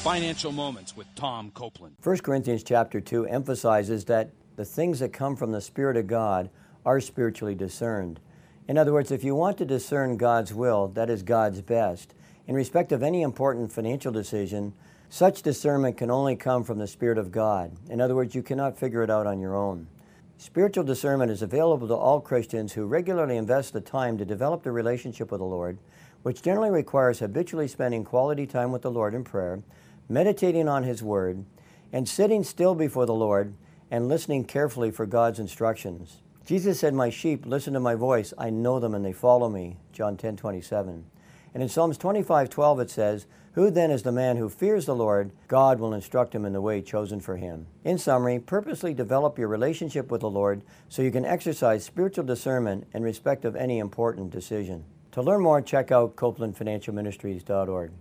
Financial Moments with Tom Copeland. 1 Corinthians chapter 2 emphasizes that the things that come from the Spirit of God are spiritually discerned. In other words, if you want to discern God's will, that is God's best. In respect of any important financial decision, such discernment can only come from the Spirit of God. In other words, you cannot figure it out on your own. Spiritual discernment is available to all Christians who regularly invest the time to develop their relationship with the Lord, which generally requires habitually spending quality time with the Lord in prayer, meditating on His Word, and sitting still before the Lord and listening carefully for God's instructions. Jesus said, "My sheep listen to my voice. I know them and they follow me." John 10:27. And in Psalms 25:12 it says, "Who then is the man who fears the Lord? God will instruct him in the way chosen for him." In summary, purposely develop your relationship with the Lord so you can exercise spiritual discernment in respect of any important decision. To learn more, check out CopelandFinancialMinistries.org.